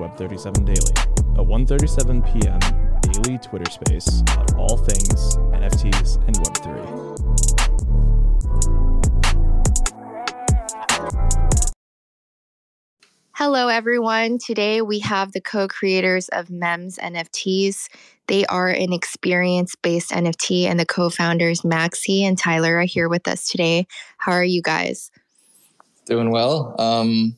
Web37 Daily, a 1:37 p.m. daily Twitter space about all things NFTs and Web3. Hello, everyone. Today we have the co-creators of Mems NFTs. They are an experience-based NFT, and the co-founders Maxy and Tylr are here with us today. How are you guys? Doing well. I'm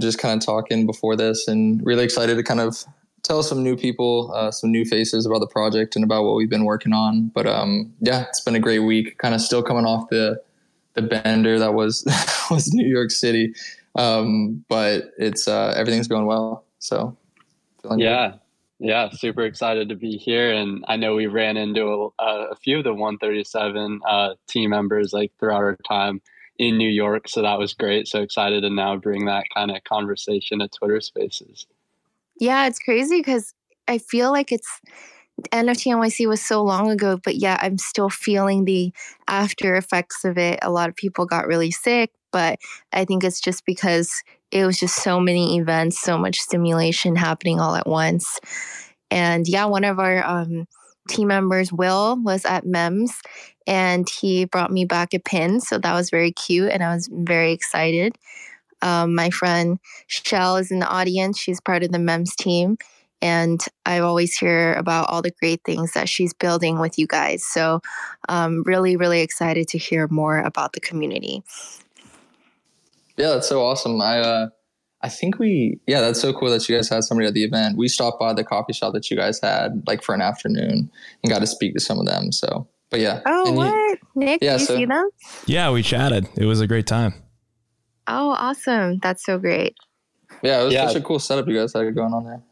just kind of talking before this and really excited to kind of tell some new people, some new faces about the project and about what we've been working on. But it's been a great week, kind of still coming off the bender that was New York City. But it's everything's going well. So feeling good. Yeah, super excited to be here. And I know we ran into a few of the 137 team members like throughout our time in New York, so that was great. So excited to now bring that kind of conversation to Twitter Spaces. Yeah, it's crazy because I feel like it's NFT NYC was so long ago, but yeah, I'm still feeling the after effects of it. A lot of people got really sick, but I think it's just because it was just so many events, so much stimulation happening all at once. And yeah, one of our team members, Will, was at Mems and he brought me back a pin. So that was very cute and I was very excited. My friend Shell is in the audience. She's part of the Mems team. And I always hear about all the great things that she's building with you guys. So really, really excited to hear more about the community. Yeah, that's so awesome. I think that's so cool that you guys had somebody at the event. We stopped by the coffee shop that you guys had like for an afternoon and got to speak to some of them. So, but yeah. Oh, and what? Nick, yeah, did you see them? Yeah, we chatted. It was a great time. Oh, awesome. That's so great. Yeah, it was such a cool setup you guys had going on there.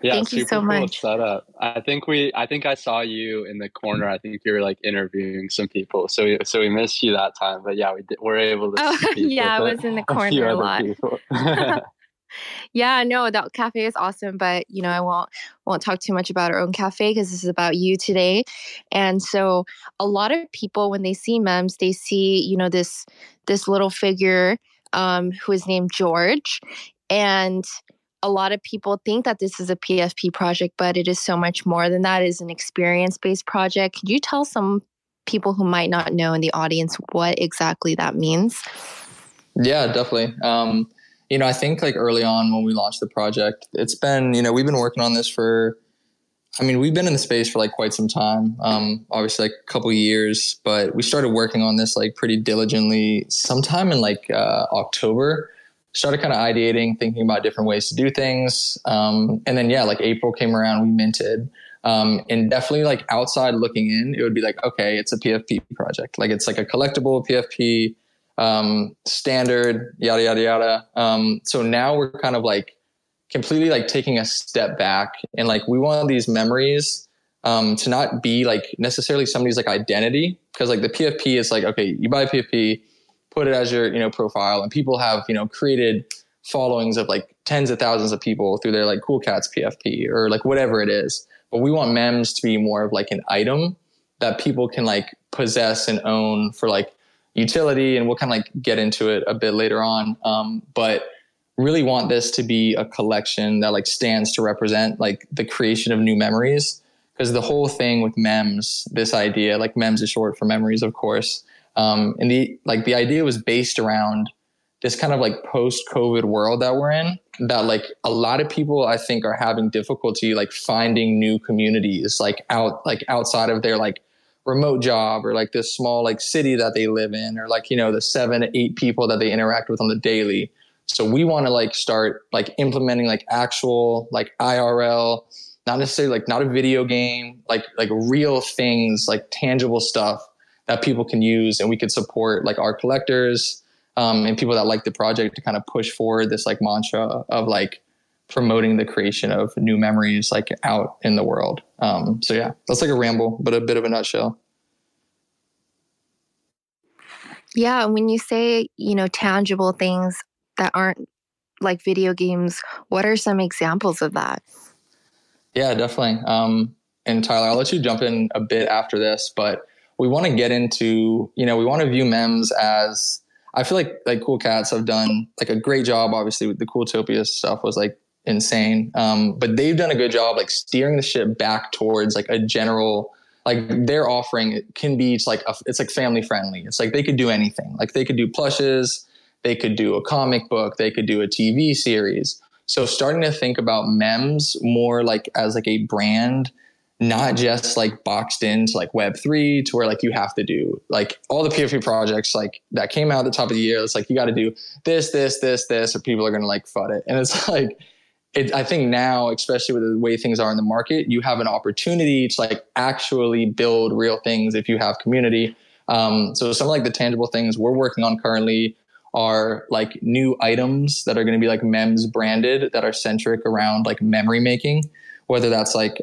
Yeah, thank you so much. Cool setup. I think I saw you in the corner. I think you were like interviewing some people. So we missed you that time. But yeah, we were able to. Oh yeah, I was in the corner a lot. Yeah, no, that cafe is awesome. But you know, I won't talk too much about our own cafe because this is about you today. And so, a lot of people when they see Mems, they see this little figure who is named George, and a lot of people think that this is a PFP project, but it is so much more than that. It is an experience-based project. Could you tell some people who might not know in the audience what exactly that means? Yeah, definitely. I think like early on when we launched the project, it's been, we've been working on this we've been in the space for like quite some time, obviously like a couple of years, but we started working on this like pretty diligently sometime in like October. Started kind of ideating, thinking about different ways to do things. And then, like April came around, we minted. And definitely like outside looking in, it would be like, okay, it's a PFP project. Like it's like a collectible PFP standard, yada, yada, yada. So now we're kind of like completely like taking a step back. And like we want these memories to not be like necessarily somebody's like identity. Because like the PFP is like, okay, you buy PFP, put it as your, profile, and people have, created followings of like tens of thousands of people through their like Cool Cats PFP or like whatever it is. But we want Mems to be more of like an item that people can like possess and own for like utility. And we'll kind of like get into it a bit later on. But really want this to be a collection that like stands to represent like the creation of new memories. Because the whole thing with Mems, this idea, like Mems is short for memories, of course. And the idea was based around this kind of like post-COVID world that we're in, that like a lot of people I think are having difficulty like finding new communities like outside of their like remote job or like this small like city that they live in or like, the 7 to 8 people that they interact with on the daily. So we want to like start like implementing like actual like IRL, not necessarily like not a video game, like real things, like tangible stuff that people can use, and we could support like our collectors and people that like the project to kind of push forward this like mantra of like promoting the creation of new memories like out in the world. That's like a ramble, but a bit of a nutshell. Yeah, when you say, tangible things that aren't like video games, what are some examples of that? Yeah, definitely. And Tylr, I'll let you jump in a bit after this, but we want to get into, we want to view Mems as, I feel like Cool Cats have done like a great job. Obviously, with the Cooltopia stuff was like insane. But they've done a good job like steering the ship back towards like a general, like their offering can be it's like family friendly. It's like they could do anything. Like they could do plushes, they could do a comic book, they could do a TV series. So starting to think about Mems more like as like a brand, not just like boxed into like Web3 to where like you have to do like all the PFP projects like that came out at the top of the year. It's like you got to do this, or people are going to like FUD it. And it's like, I think now, especially with the way things are in the market, you have an opportunity to like actually build real things if you have community. So some of like the tangible things we're working on currently are like new items that are going to be like Mems branded that are centric around like memory making, whether that's like,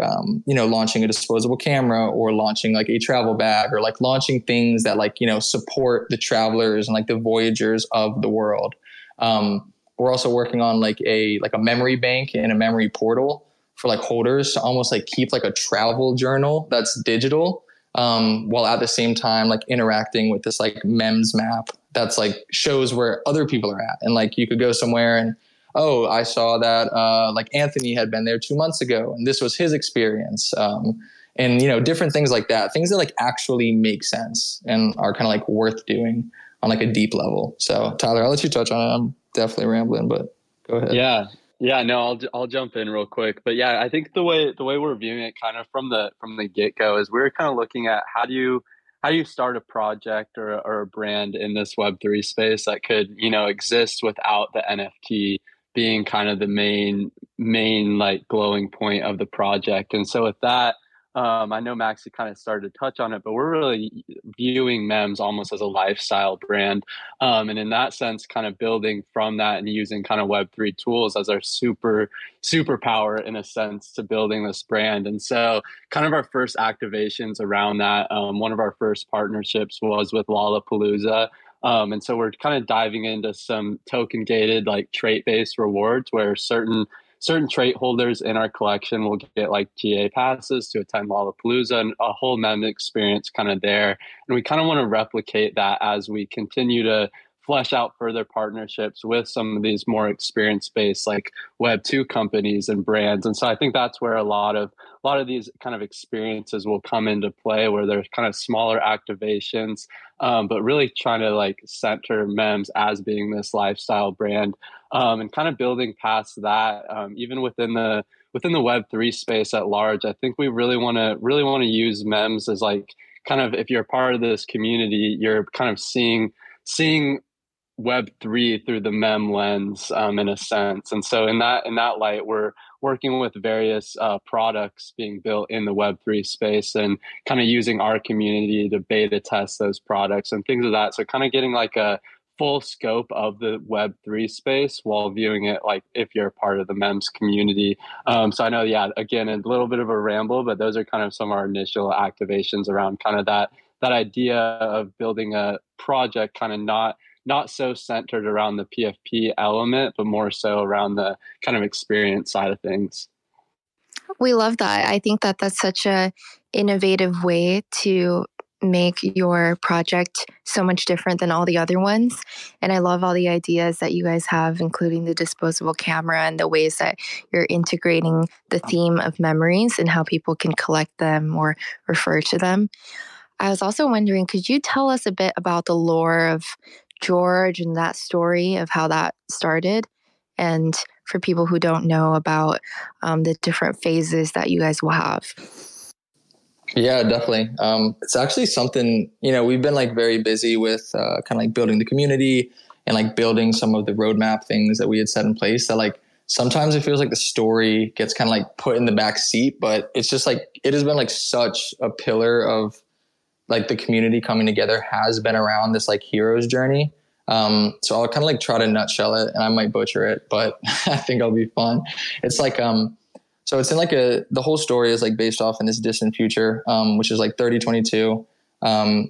launching a disposable camera or launching like a travel bag or like launching things that like, support the travelers and like the voyagers of the world. We're also working on like a memory bank and a memory portal for like holders to almost like keep like a travel journal that's digital, while at the same time, like interacting with this like Mems map that's like shows where other people are at. And like, you could go somewhere and, oh, I saw that like Anthony had been there 2 months ago and this was his experience. And, different things like that, things that like actually make sense and are kind of like worth doing on like a deep level. So Tylr, I'll let you touch on it. I'm definitely rambling, but go ahead. Yeah, no, I'll jump in real quick. But yeah, I think the way we're viewing it kind of from the get-go is we're kind of looking at how do you start a project or a brand in this Web3 space that could, exist without the NFT being kind of the main like glowing point of the project. And so with that, I know Maxi kind of started to touch on it, but we're really viewing Mems almost as a lifestyle brand. And in that sense, kind of building from that and using kind of Web3 tools as our superpower in a sense to building this brand. And so kind of our first activations around that, one of our first partnerships was with Lollapalooza. And so we're kind of diving into some token gated like trait-based rewards where certain trait holders in our collection will get like GA passes to attend Lollapalooza and a whole mem experience kind of there. And we kind of want to replicate that as we continue to flesh out further partnerships with some of these more experience-based like Web2 companies and brands. And so I think that's where a lot of these kind of experiences will come into play where there's kind of smaller activations, but really trying to like center Mems as being this lifestyle brand, and kind of building past that, even within the Web3 space at large. I think we really want to use Mems as like kind of, if you're part of this community, you're kind of seeing Web3 through the mem lens, in a sense. And so in that light, we're working with various products being built in the Web3 space and kind of using our community to beta test those products and things of that. So kind of getting like a full scope of the Web3 space while viewing it like if you're a part of the Mems community. So I know, again, a little bit of a ramble, but those are kind of some of our initial activations around kind of that idea of building a project kind of not so centered around the PFP element, but more so around the kind of experience side of things. We love that. I think that that's such an innovative way to make your project so much different than all the other ones. And I love all the ideas that you guys have, including the disposable camera and the ways that you're integrating the theme of memories and how people can collect them or refer to them. I was also wondering, could you tell us a bit about the lore of George and that story of how that started? And for people who don't know about the different phases that you guys will have. Yeah, definitely. It's actually something, we've been like very busy with kind of like building the community and like building some of the roadmap things that we had set in place that like sometimes it feels like the story gets kind of like put in the back seat, but it's just like it has been like such a pillar of like the community coming together has been around this like hero's journey. So I'll kind of like try to nutshell it and I might butcher it, but I think it'll be fun. It's like, so it's in like the whole story is like based off in this distant future, which is like 3022.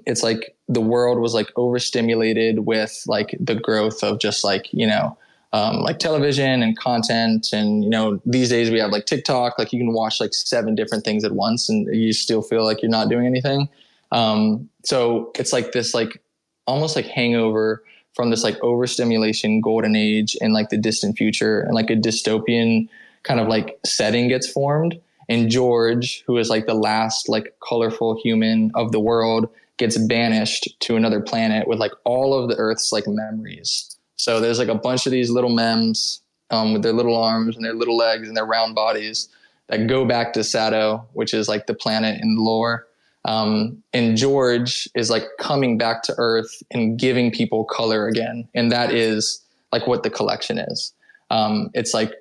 It's like the world was like overstimulated with like the growth of just like, like television and content. And, these days we have like TikTok, like you can watch like 7 different things at once and you still feel like you're not doing anything. So it's like this, like almost like hangover from this like overstimulation golden age in like the distant future, and like a dystopian kind of like setting gets formed. And George, who is like the last like colorful human of the world, gets banished to another planet with like all of the Earth's like memories. So there's like a bunch of these little mems with their little arms and their little legs and their round bodies that go back to Sato, which is like the planet in lore. And George is like coming back to Earth and giving people color again. And that is like what the collection is. It's like,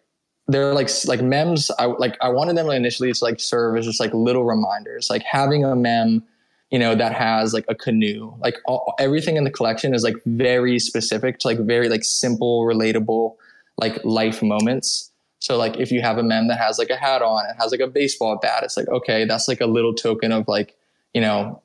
they're like mems. I wanted them initially to like serve as just like little reminders, like having a mem, you know, that has like a canoe, like everything in the collection is like very specific to like very like simple, relatable, like life moments. So like if you have a mem that has like a hat on, it has like a baseball bat, it's like, okay, that's like a little token of like, you know,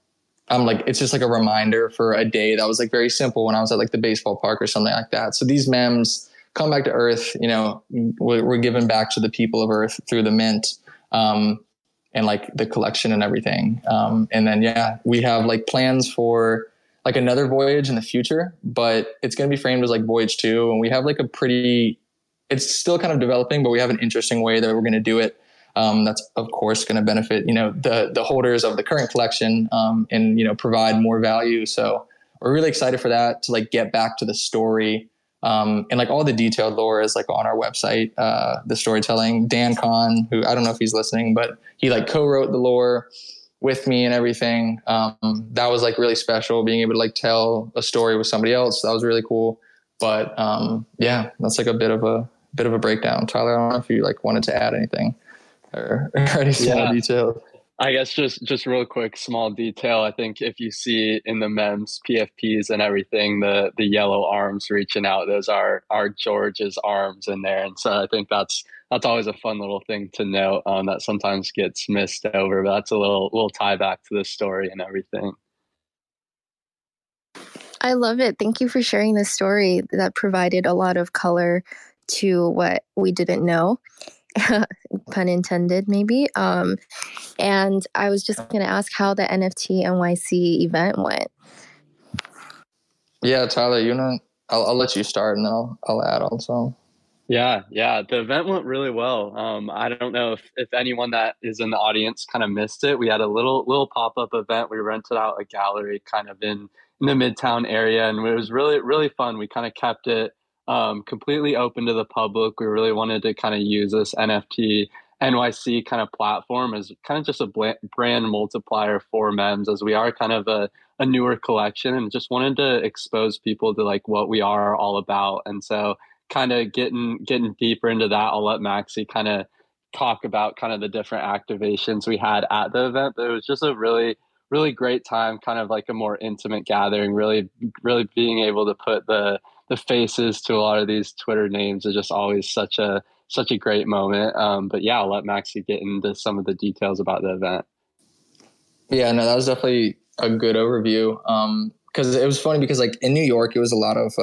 I'm like, it's just like a reminder for a day that was like very simple when I was at like the baseball park or something like that. So these mems come back to Earth, you know, we're given back to the people of Earth through the mint, and like the collection and everything. And then, yeah, we have like plans for like another voyage in the future, but it's going to be framed as like Voyage 2. And we have like a pretty, it's still kind of developing, but we have an interesting way that we're going to do it. That's of course going to benefit, you know, the holders of the current collection, and, you know, provide more value. So we're really excited for that to like get back to the story. And like all the detailed lore is like on our website, the storytelling. Dan Khan, who I don't know if he's listening, but he like co-wrote the lore with me and everything. That was like really special, being able to like tell a story with somebody else. That was really cool. But yeah, that's like a bit of a breakdown. Tylr, I don't know if you like wanted to add anything or any small detail. I guess just real quick, small detail. I think if you see in the mems, PFPs and everything, the yellow arms reaching out, those are George's arms in there. And so I think that's always a fun little thing to note that sometimes gets missed over. But that's a little tie back to the story and everything. I love it. Thank you for sharing this story that provided a lot of color to what we didn't know. Pun intended, maybe. And I was just going to ask how the NFT NYC event went. Yeah, Tylr, you know, I'll let you start and then I'll add also. Yeah, the event went really well. I don't know if anyone that is in the audience kind of missed it. We had a little pop-up event. We rented out a gallery kind of in the Midtown area, and it was really, really fun. We kind of kept it completely open to the public. We really wanted to kind of use this NFT NYC kind of platform as kind of just a brand multiplier for mems, as we are kind of a newer collection, and just wanted to expose people to like what we are all about. And so kind of getting deeper into that, I'll let Maxy kind of talk about kind of the different activations we had at the event. But it was just a really great time, kind of like a more intimate gathering, really being able to put the faces to a lot of these Twitter names is just always such a great moment. But yeah, I'll let Maxie get into some of the details about the event. Yeah, no, that was definitely a good overview. Cause it was funny because like in New York, it was a lot of,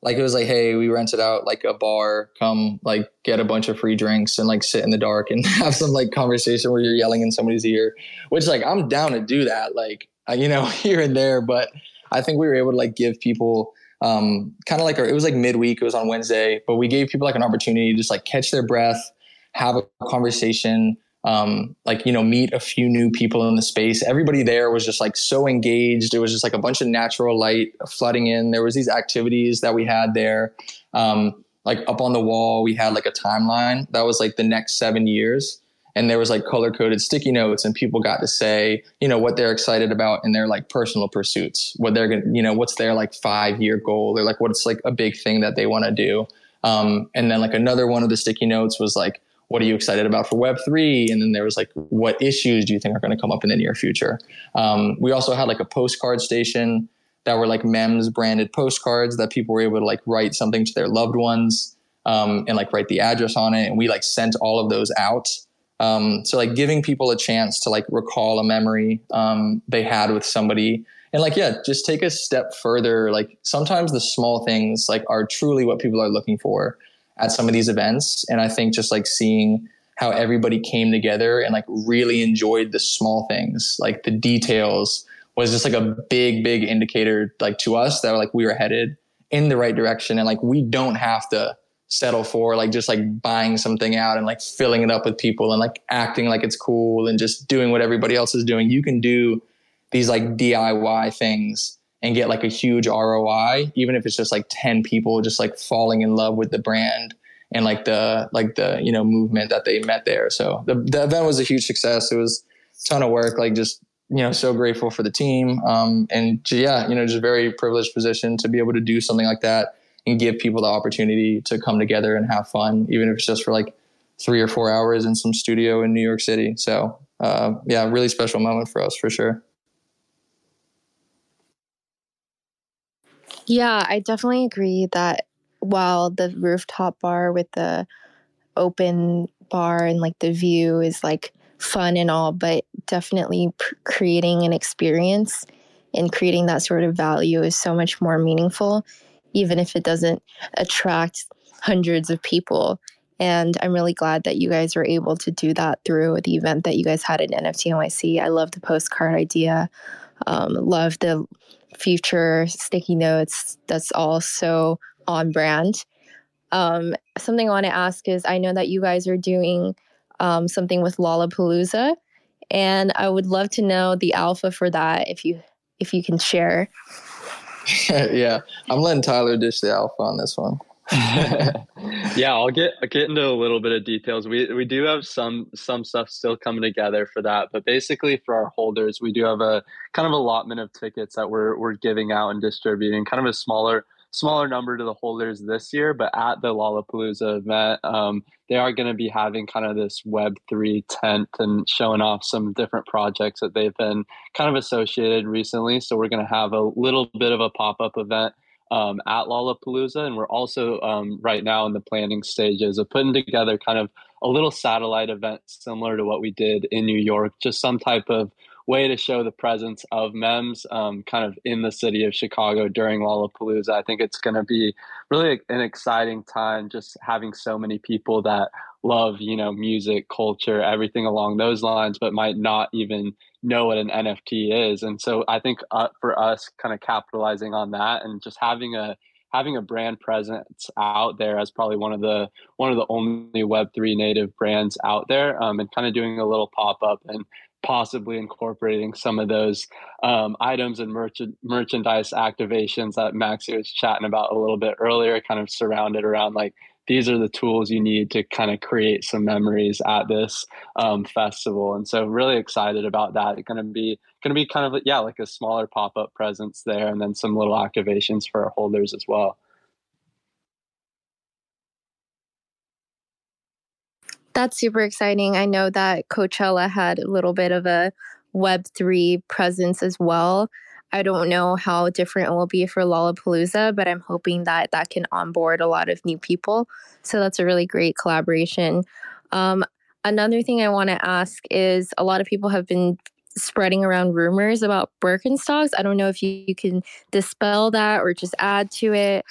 like, it was like, hey, we rented out like a bar, come like get a bunch of free drinks and like sit in the dark and have some like conversation where you're yelling in somebody's ear, which like, I'm down to do that. Like, you know, here and there, but I think we were able to like give people, kind of like, it was like midweek, it was on Wednesday, but we gave people like an opportunity to just like catch their breath, have a conversation, like, you know, meet a few new people in the space. Everybody there was just like so engaged. It was just like a bunch of natural light flooding in. There was these activities that we had there. Like up on the wall, we had like a timeline that was like the next 7 years. And there was like color coded sticky notes, and people got to say, you know, what they're excited about in their like personal pursuits, what they're going to, you know, what's their like 5-year goal, or like what's like a big thing that they want to do. And then like another one of the sticky notes was like, what are you excited about for Web3? And then there was like, what issues do you think are going to come up in the near future? We also had like a postcard station that were like mems branded postcards that people were able to like write something to their loved ones, and like write the address on it. And we like sent all of those out. So like giving people a chance to like recall a memory they had with somebody, and like, yeah, just take a step further. Like sometimes the small things like are truly what people are looking for at some of these events. And I think just like seeing how everybody came together and like really enjoyed the small things, like the details, was just like a big indicator like to us that like we were headed in the right direction. And like, we don't have to settle for like just like buying something out and like filling it up with people and like acting like it's cool and just doing what everybody else is doing. You can do these like DIY things and get like a huge ROI, even if it's just like 10 people just like falling in love with the brand and like the, you know, movement that they met there. So the event was a huge success. It was a ton of work, like just, you know, so grateful for the team. And yeah, you know, just a very privileged position to be able to do something like that and give people the opportunity to come together and have fun, even if it's just for like 3 or 4 hours in some studio in New York City. So yeah, really special moment for us for sure. Yeah, I definitely agree that while the rooftop bar with the open bar and like the view is like fun and all, but definitely creating an experience and creating that sort of value is so much more meaningful, even if it doesn't attract hundreds of people. And I'm really glad that you guys were able to do that through the event that you guys had at NFT NYC. I love the postcard idea. Love the future sticky notes. That's all so on brand. Something I want to ask is, I know that you guys are doing something with Lollapalooza, and I would love to know the alpha for that if you can share. Yeah, I'm letting Tylr dish the alpha on this one. Yeah, I'll get into a little bit of details. We do have some stuff still coming together for that, but basically for our holders, we do have a kind of allotment of tickets that we're giving out and distributing, kind of a smaller number to the holders this year. But at the Lollapalooza event, they are going to be having kind of this Web3 tent and showing off some different projects that they've been kind of associated recently. So we're going to have a little bit of a pop-up event at Lollapalooza. And we're also right now in the planning stages of putting together kind of a little satellite event similar to what we did in New York, just some type of way to show the presence of Mems kind of in the city of Chicago during Lollapalooza. I think it's going to be really an exciting time, just having so many people that love, you know, music, culture, everything along those lines, but might not even know what an NFT is. And so I think for us, kind of capitalizing on that and just having a brand presence out there as probably one of the only Web3 native brands out there, and kind of doing a little pop-up and possibly incorporating some of those items and merchandise activations that Maxy was chatting about a little bit earlier, kind of surrounded around like, these are the tools you need to kind of create some memories at this festival. And so really excited about that. It's going to be kind of, yeah, like a smaller pop-up presence there, and then some little activations for our holders as well. That's super exciting. I know that Coachella had a little bit of a Web3 presence as well. I don't know how different it will be for Lollapalooza, but I'm hoping that that can onboard a lot of new people. So that's a really great collaboration. Another thing I want to ask is, a lot of people have been spreading around rumors about Birkenstocks. I don't know if you can dispel that or just add to it.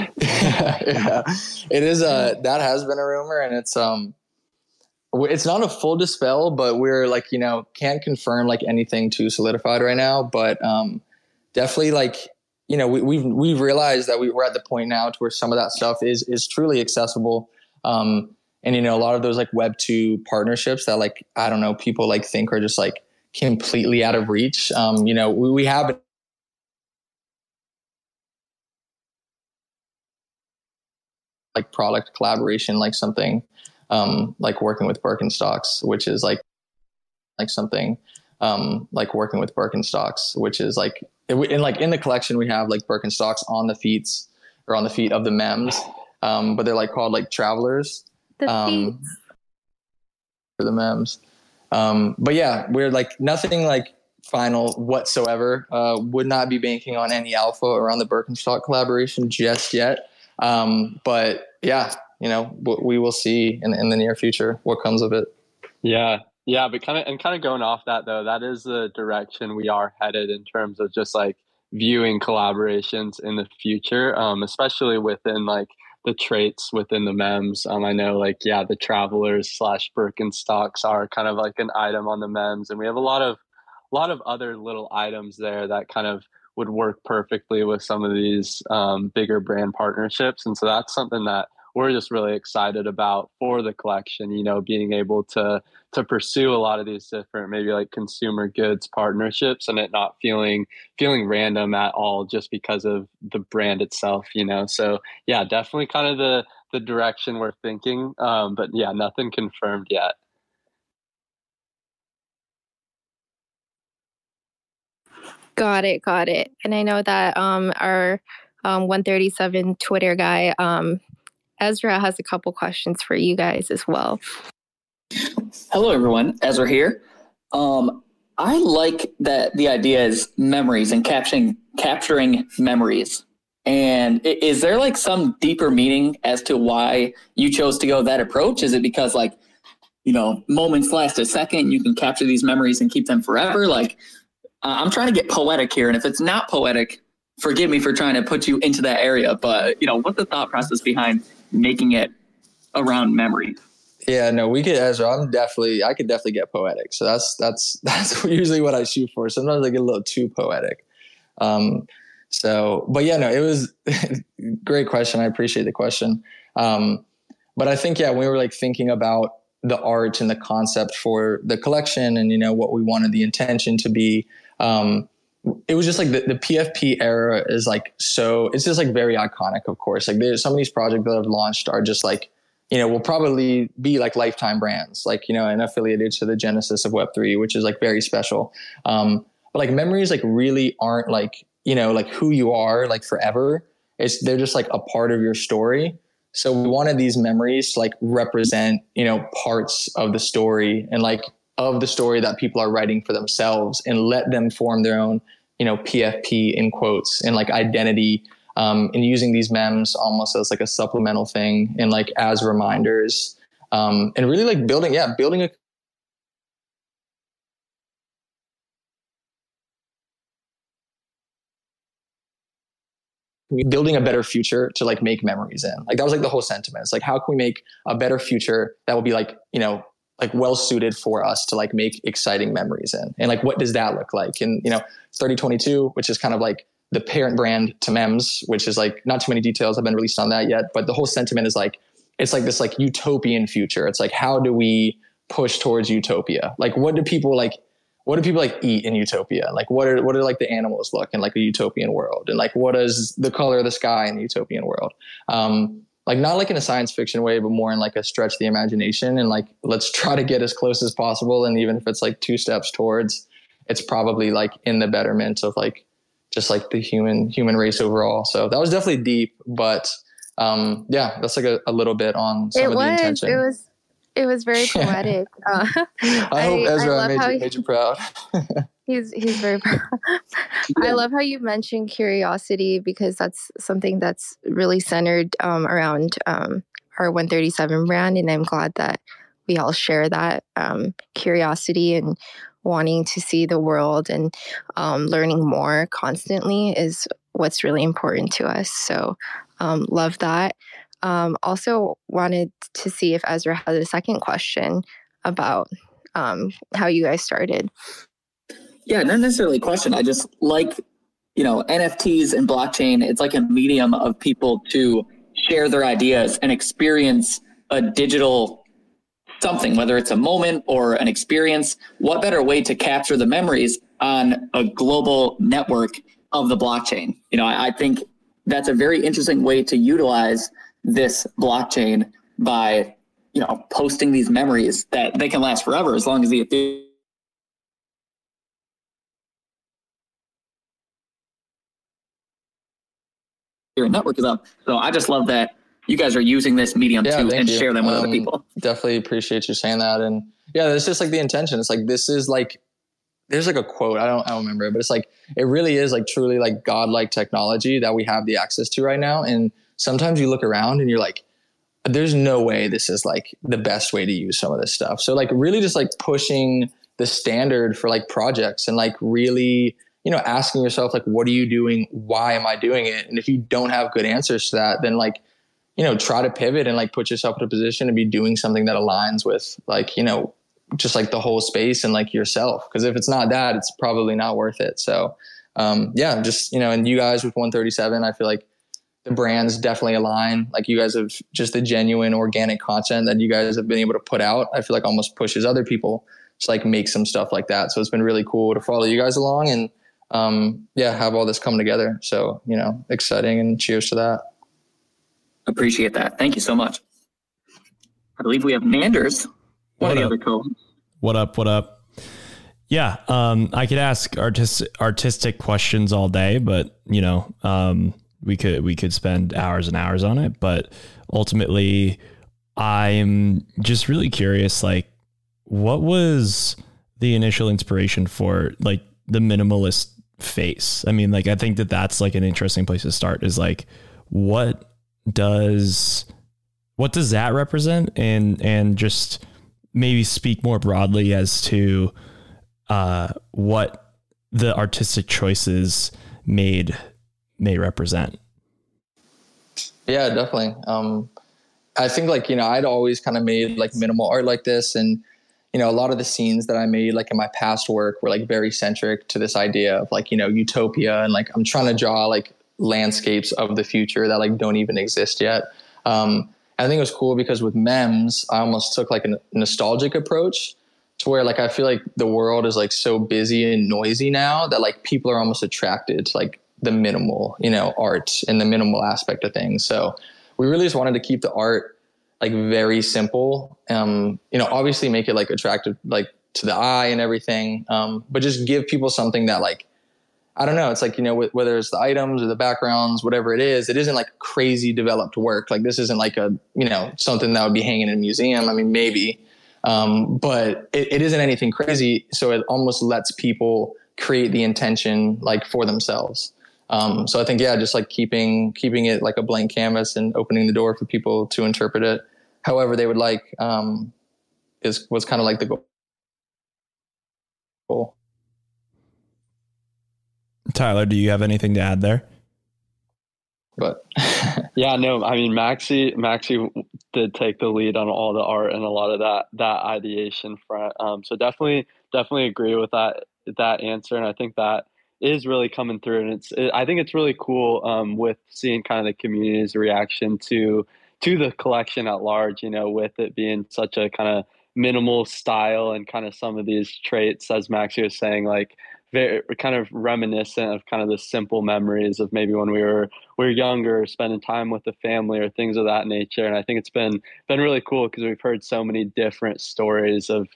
Yeah, it is that has been a rumor, and it's not a full dispel, but we're like, you know, can't confirm like anything too solidified right now, but definitely like, you know, we've realized that we're at the point now to where some of that stuff is truly accessible, and you know, a lot of those like Web2 partnerships that like, I don't know, people like think are just like completely out of reach, you know, we have been like product collaboration, like something like working with Birkenstocks, which is like something like working with Birkenstocks, which is like, and like in the collection we have like Birkenstocks on the feet of the Mems, but they're like called like Travelers, for the Mems. But yeah, we're like nothing like final whatsoever. Would not be banking on any alpha around the Birkenstock collaboration just yet. But yeah, you know, we will see in the near future what comes of it. Yeah. But kind of going off that though, that is the direction we are headed in terms of just like viewing collaborations in the future, especially within like the traits within the Mems. I know like, yeah, the Travelers / Birkenstocks are kind of like an item on the Mems, and we have a lot of other little items there that kind of would work perfectly with some of these bigger brand partnerships. And so that's something that we're just really excited about for the collection, you know, being able to pursue a lot of these different, maybe like consumer goods partnerships, and it not feeling random at all just because of the brand itself, you know? So yeah, definitely kind of the direction we're thinking. But yeah, nothing confirmed yet. Got it. And I know that our 137 Twitter guy, Ezra, has a couple questions for you guys as well. Hello, everyone. Ezra here. I like that the idea is memories and capturing memories. And is there like some deeper meaning as to why you chose to go that approach? Is it because like, you know, moments last a second, you can capture these memories and keep them forever? Like, I'm trying to get poetic here. And if it's not poetic, forgive me for trying to put you into that area. But, you know, what's the thought process behind making it around memory? Yeah, no, we could, Ezra, I could definitely get poetic. So that's usually what I shoot for. Sometimes I get a little too poetic. But yeah, no, it was great question. I appreciate the question. But I think, yeah, we were like thinking about the art and the concept for the collection and, you know, what we wanted the intention to be. It was just like the PFP era is like, so it's just like very iconic, of course. Like there's some of these projects that I've launched are just like, you know, will probably be like lifetime brands, like, you know, and affiliated to the genesis of Web3, which is like very special. But like memories like really aren't like, you know, like who you are like forever. They're just like a part of your story. So we wanted these memories to like represent, you know, parts of the story and like of the story that people are writing for themselves, and let them form their own, you know, PFP in quotes and like identity. And using these memes almost as like a supplemental thing and like as reminders, and really like building a better future to like make memories in. Like that was like the whole sentiment. It's like, how can we make a better future that will be like, you know, like well suited for us to like make exciting memories in, and like what does that look like? And you know, 3022, which is kind of like the parent brand to Mems, which is like not too many details have been released on that yet, but the whole sentiment is like, it's like this like utopian future. It's like, how do we push towards utopia? Like, what do people eat in utopia? Like, what are like the animals look in like the utopian world? And like, what is the color of the sky in the utopian world? Like not like in a science fiction way, but more in like a stretch the imagination. And like, let's try to get as close as possible. And even if it's like two steps towards, it's probably like in the betterment of like, just like the human race overall. So that was definitely deep, but yeah, that's like a little bit on some of the intention. It was very poetic. I hope Ezra made you proud. He's very proud. I love how you mentioned curiosity, because that's something that's really centered around our 137 brand. And I'm glad that we all share that curiosity and wanting to see the world and learning more constantly is what's really important to us. So love that. Also wanted to see if Ezra had a second question about how you guys started. Yeah, not necessarily a question. I just like, you know, NFTs and blockchain, it's like a medium of people to share their ideas and experience a digital something, whether it's a moment or an experience. What better way to capture the memories on a global network of the blockchain? You know, I think that's a very interesting way to utilize this blockchain by, you know, posting these memories that they can last forever as long as the Ethereum network is up. So I just love that you guys are using this medium too, and share them with other people. Definitely appreciate you saying that. And yeah, that's just like the intention. It's like, this is like, there's like a quote, I don't remember it, but it's like, it really is like truly like godlike technology that we have the access to right now. And sometimes you look around and you're like, there's no way this is like the best way to use some of this stuff. So like really just like pushing the standard for like projects and like really, you know, asking yourself like, what are you doing? Why am I doing it? And if you don't have good answers to that, then like, you know, try to pivot and like put yourself in a position to be doing something that aligns with like, you know, just like the whole space and like yourself. Cause if it's not that, it's probably not worth it. So yeah, just, you know, and you guys with 137, I feel like the brands definitely align. Like, you guys have just the genuine organic content that you guys have been able to put out. I feel like almost pushes other people to like make some stuff like that. So it's been really cool to follow you guys along and, yeah, have all this come together. So, you know, exciting, and cheers to that. Appreciate that. Thank you so much. I believe we have Manders. What up? What up? What up? Yeah. I could ask artistic questions all day, but you know, we could spend hours and hours on it, but ultimately I'm just really curious, like, what was the initial inspiration for like the minimalist face? I mean, like, I think that that's like an interesting place to start, is like, what does that represent? And just maybe speak more broadly as to, what the artistic choices made may represent. Yeah, definitely. I think, like, you know, I'd always kind of made like minimal art like this. And, you know, a lot of the scenes that I made, like in my past work, were like very centric to this idea of like, you know, utopia. And like, I'm trying to draw like landscapes of the future that like don't even exist yet. I think it was cool because with Mems, I almost took like a nostalgic approach to where like, I feel like the world is like so busy and noisy now that like people are almost attracted to like the minimal, you know, art and the minimal aspect of things. So we really just wanted to keep the art like very simple, you know, obviously make it like attractive, like to the eye and everything. But just give people something that like, I don't know. It's like, you know, whether it's the items or the backgrounds, whatever it is, it isn't like crazy developed work. Like, this isn't like a, you know, something that would be hanging in a museum. I mean, maybe, but it isn't anything crazy. So it almost lets people create the intention like for themselves. So I think, yeah, just like keeping it like a blank canvas and opening the door for people to interpret it however they would like, was kind of like the goal. Tylr, do you have anything to add there? But yeah, no, I mean, Maxy did take the lead on all the art and a lot of that ideation front. So definitely agree with that answer. And I think that is really coming through, and I think it's really cool with seeing kind of the community's reaction to the collection at large, you know, with it being such a kind of minimal style and kind of some of these traits, as Maxi was saying, like very kind of reminiscent of kind of the simple memories of maybe when we were younger, spending time with the family or things of that nature. And I think it's been really cool because we've heard so many different stories of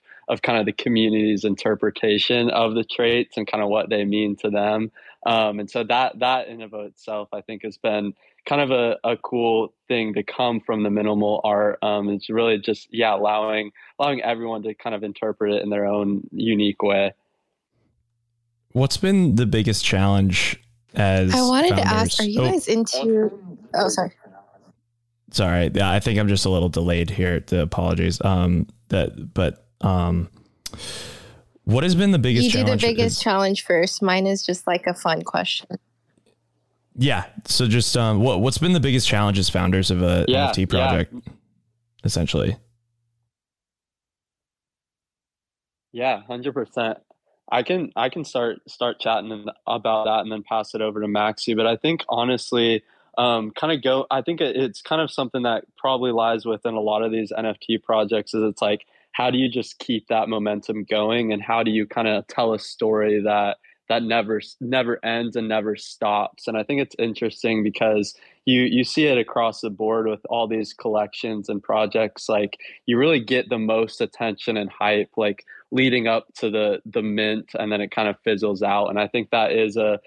kind of the community's interpretation of the traits and kind of what they mean to them. And so that in and of itself, I think, has been kind of a cool thing to come from the minimal art. It's really just, yeah, allowing everyone to kind of interpret it in their own unique way. What's been the biggest challenge as I wanted founders? To ask, are you guys into... Oh, sorry. Sorry. Yeah, I think I'm just a little delayed here. The apologies. What has been the biggest challenge? You do the biggest challenge first. Mine is just like a fun question. Yeah. So just what's been the biggest challenge as founders of a NFT project, essentially? Yeah, 100%. I can start chatting about that and then pass it over to Maxi. But I think honestly, I think it's kind of something that probably lies within a lot of these NFT projects, is it's like, how do you just keep that momentum going, and how do you kind of tell a story that never ends and never stops? And I think it's interesting because you see it across the board with all these collections and projects. Like, you really get the most attention and hype like leading up to the mint, and then it kind of fizzles out. And I think that is a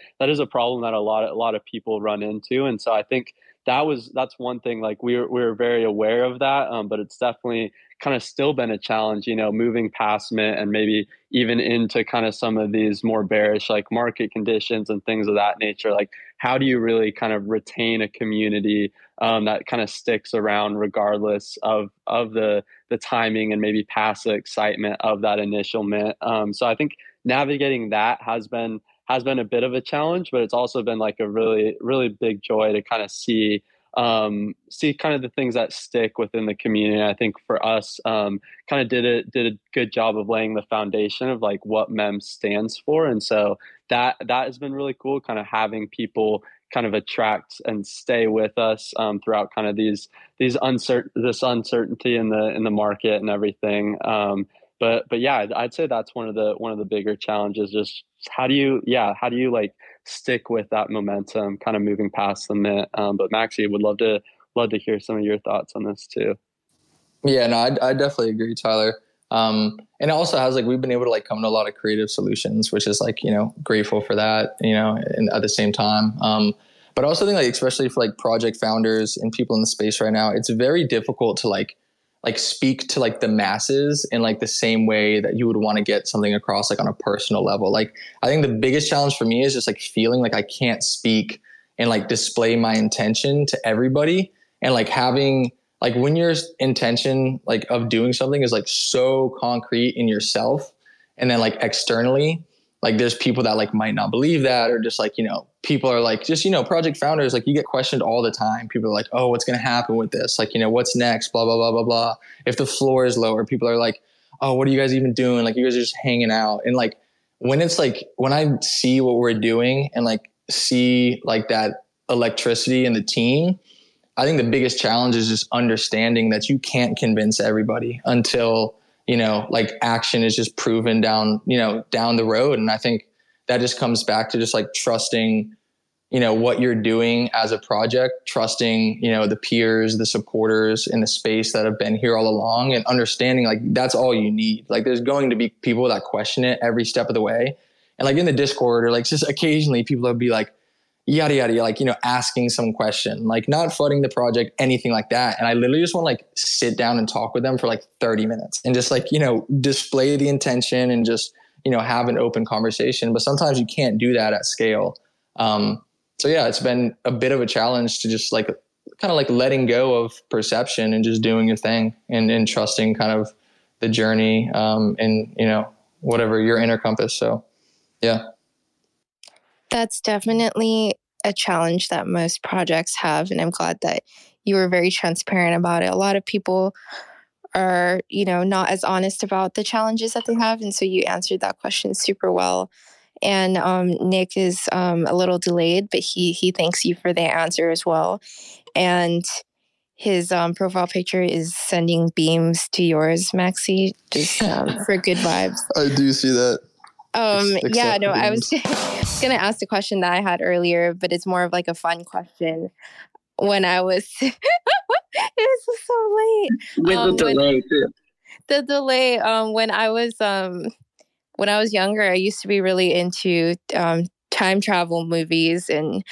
problem that a lot of people run into. And so I think that's one thing, like we were very aware of that, but it's definitely kind of still been a challenge, you know, moving past mint and maybe even into kind of some of these more bearish like market conditions and things of that nature. Like, how do you really kind of retain a community that kind of sticks around regardless of the timing and maybe past the excitement of that initial mint? So I think navigating that has been a bit of a challenge, but it's also been like a really, really big joy to kind of see see kind of the things that stick within the community. I think for us, kind of did a good job of laying the foundation of like what MEMS stands for. And so that has been really cool, kind of having people kind of attract and stay with us throughout kind of this uncertainty in the market and everything. But yeah, I'd say that's one of the bigger challenges. Just how do you like stick with that momentum, kind of moving past the mint? But Maxi, would love to hear some of your thoughts on this too. Yeah, no, I definitely agree, Tylr. And it also has like we've been able to like come to a lot of creative solutions, which is like, you know, grateful for that, you know, and at the same time. But I also think like especially for like project founders and people in the space right now, it's very difficult to like speak to like the masses in like the same way that you would want to get something across like on a personal level. Like I think the biggest challenge for me is just like feeling like I can't speak and like display my intention to everybody, and like having like when your intention like of doing something is like so concrete in yourself, and then like externally, like there's people that like might not believe that, or just like, you know, people are like, just, you know, project founders, like you get questioned all the time. People are like, oh, what's going to happen with this? Like, you know, what's next? Blah, blah, blah, blah, blah. If the floor is lower, people are like, oh, what are you guys even doing? Like you guys are just hanging out. And like, when it's like, when I see what we're doing and like see like that electricity in the team, I think the biggest challenge is just understanding that you can't convince everybody until, you know, like action is just proven down, you know, down the road. And I think that just comes back to just like trusting, you know, what you're doing as a project, trusting, you know, the peers, the supporters in the space that have been here all along, and understanding like that's all you need. Like there's going to be people that question it every step of the way. And like in the Discord or like just occasionally people will be like, yada, yada, like, you know, asking some question, like not flooding the project, anything like that. And I literally just want to like sit down and talk with them for like 30 minutes and just like, you know, display the intention and just, you know, have an open conversation. But sometimes you can't do that at scale. So yeah, it's been a bit of a challenge to just like kind of like letting go of perception and just doing your thing and trusting kind of the journey and, you know, whatever your inner compass. So yeah. That's definitely a challenge that most projects have. And I'm glad that you were very transparent about it. A lot of people are, you know, not as honest about the challenges that they have. And so you answered that question super well. And Nick is a little delayed, but he thanks you for the answer as well. And his profile picture is sending beams to yours, Maxi, just for good vibes. I do see that. Yeah, no, I was going to ask the question that I had earlier, but it's more of like a fun question. When I was, it was so late. With the delay too. The delay. When I was younger, I used to be really into time travel movies and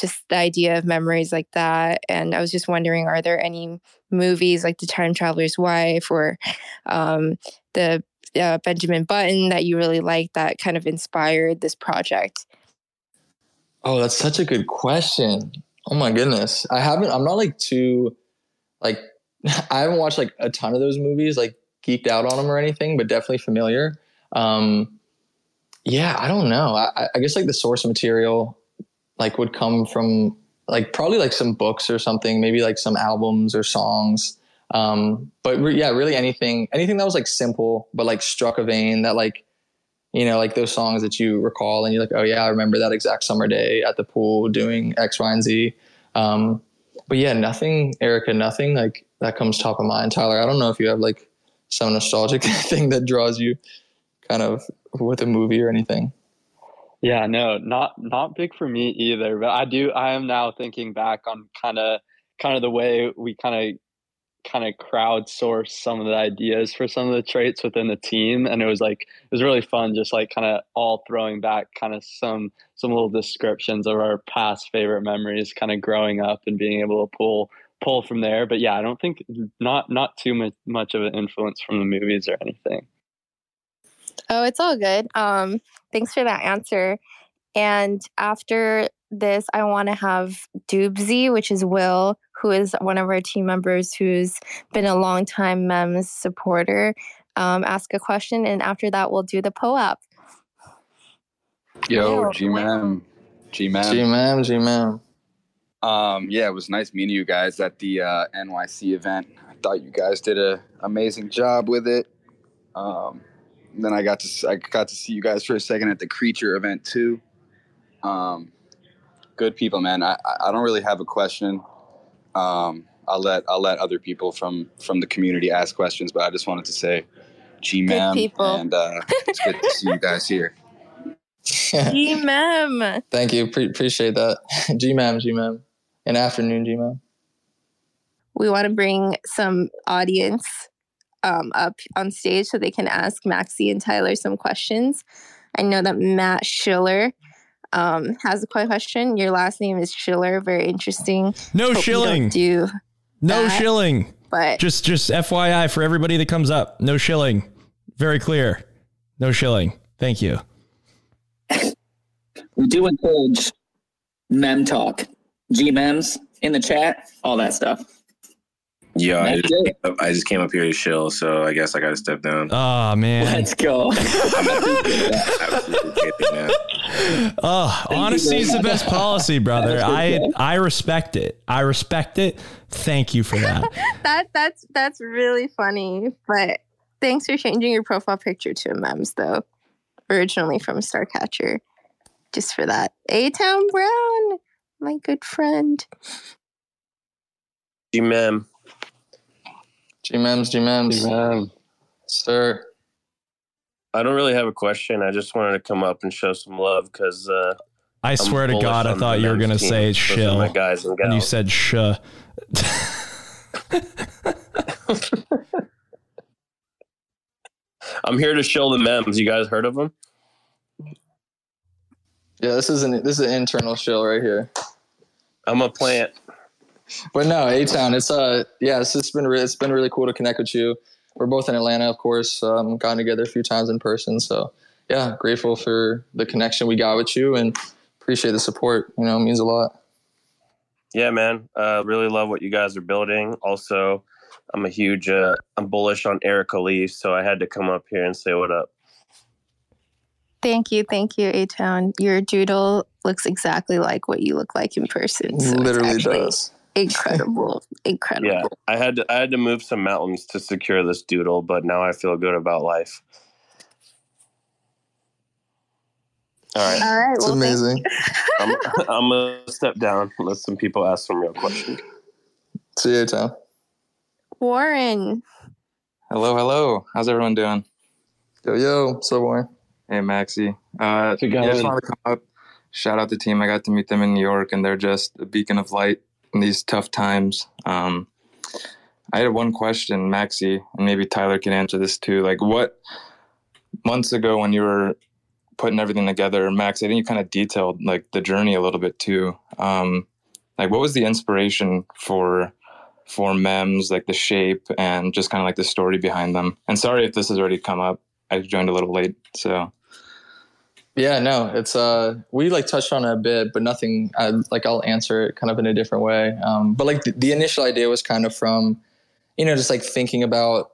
just the idea of memories like that. And I was just wondering, are there any movies like The Time Traveler's Wife or the Benjamin Button that you really like that kind of inspired this project? Oh, that's such a good question. Oh my goodness. I haven't watched like a ton of those movies, like geeked out on them or anything, but definitely familiar. Yeah, I don't know. I guess like the source material like would come from like probably like some books or something, maybe like some albums or songs. Really anything that was like simple, but like struck a vein that like, you know, like those songs that you recall and you're like, oh yeah, I remember that exact summer day at the pool doing X, Y, and Z. But yeah, nothing like that comes top of mind. Tylr, I don't know if you have like some nostalgic thing that draws you kind of with a movie or anything. Yeah, no, not big for me either, but I am now thinking back on kind of the way we kind of crowdsource some of the ideas for some of the traits within the team. And it was really fun, just like kind of all throwing back kind of some little descriptions of our past favorite memories, kind of growing up and being able to pull from there. But yeah, I don't think not too much of an influence from the movies or anything. Oh, it's all good. Thanks for that answer. And after this, I want to have Doobzy, which is Will, who is one of our team members who's been a longtime MEMS supporter, ask a question. And after that, we'll do the POAP. Yo, G-Mam. G-Mam. G-Mam. Yeah, it was nice meeting you guys at the NYC event. I thought you guys did an amazing job with it. Then I got to see you guys for a second at the Creature event too. Good people, man. I don't really have a question. I'll let other people from the community ask questions, but I just wanted to say, G-Mem, and it's good to see you guys here. G-Mem. Thank you. Appreciate that. G-Mem. An afternoon, G-Mem. We want to bring some audience up on stage so they can ask Maxi and Tylr some questions. I know that Matt Schiller has a question. Your last name is Schiller. Very interesting. No shilling. No shilling. But just FYI for everybody that comes up. No shilling. Very clear. No shilling. Thank you. We do encourage mem talk, G-Mems in the chat, all that stuff. Yeah, I just came up here to chill, so I guess I got to step down. Oh, man. Let's go. Honesty is the best policy, brother. I respect it. Thank you for that. That's really funny, but thanks for changing your profile picture to a mems, though. Originally from Starcatcher. Just for that. A-Town Brown, my good friend. G-Mems. Sir. I don't really have a question. I just wanted to come up and show some love because I swear to God, I thought you were going to say shill. My guys and gals. You said sh. I'm here to shill the mems. You guys heard of them? Yeah, this is an internal shill right here. I'm a plant. But no, A-Town, it's been really cool to connect with you. We're both in Atlanta, of course, gotten together a few times in person. So yeah, grateful for the connection we got with you and appreciate the support. You know, it means a lot. Yeah, man. Really love what you guys are building. Also, I'm a huge, I'm bullish on Eric Khalif, so I had to come up here and say what up. Thank you, A-Town. Your doodle looks exactly like what you look like in person. So literally does. Incredible. Yeah, I had to move some mountains to secure this doodle, but now I feel good about life. All right. It's well, amazing. I'm gonna step down. Let some people ask some real questions. See you, Tom. Warren. Hello. How's everyone doing? Yo. What's up, Warren? Hey, Maxi. I just wanted to come up. Shout out the team. I got to meet them in New York, and they're just a beacon of light in these tough times. I had one question, Maxi, and maybe Tylr can answer this too. Like, what months ago when you were putting everything together, Max, I think you kind of detailed like the journey a little bit too. Like, what was the inspiration for mems, like the shape and just kind of like the story behind them? And sorry if this has already come up. I joined a little late, so. Yeah, no, it's we like touched on it a bit, but nothing. I'll answer it kind of in a different way. But like the initial idea was kind of from, you know, just thinking about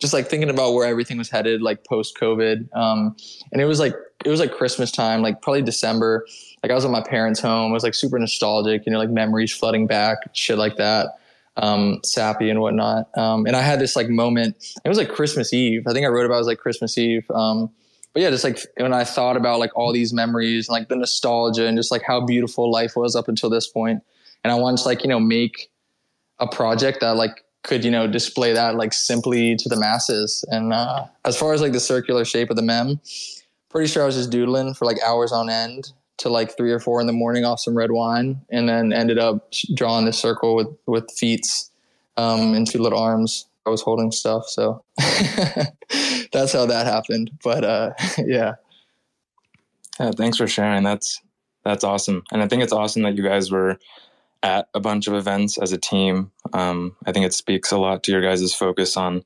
where everything was headed, like post COVID. And it was like Christmas time, like probably December. Like I was at my parents' home. It was like super nostalgic, you know, like memories flooding back, shit like that. Sappy and whatnot. And I had this like moment, it was like Christmas Eve. I think I wrote about it was like Christmas Eve. But yeah, just like when I thought about like all these memories and like the nostalgia and just like how beautiful life was up until this point. And I wanted to like, you know, make a project that like could, you know, display that like simply to the masses. And as far as like the circular shape of the mem, pretty sure I was just doodling for like hours on end to like 3 or 4 in the morning off some red wine, and then ended up drawing this circle with feet and 2 little arms. I was holding stuff. So that's how that happened. But yeah. Yeah. Thanks for sharing. That's awesome. And I think it's awesome that you guys were at a bunch of events as a team. I think it speaks a lot to your guys' focus on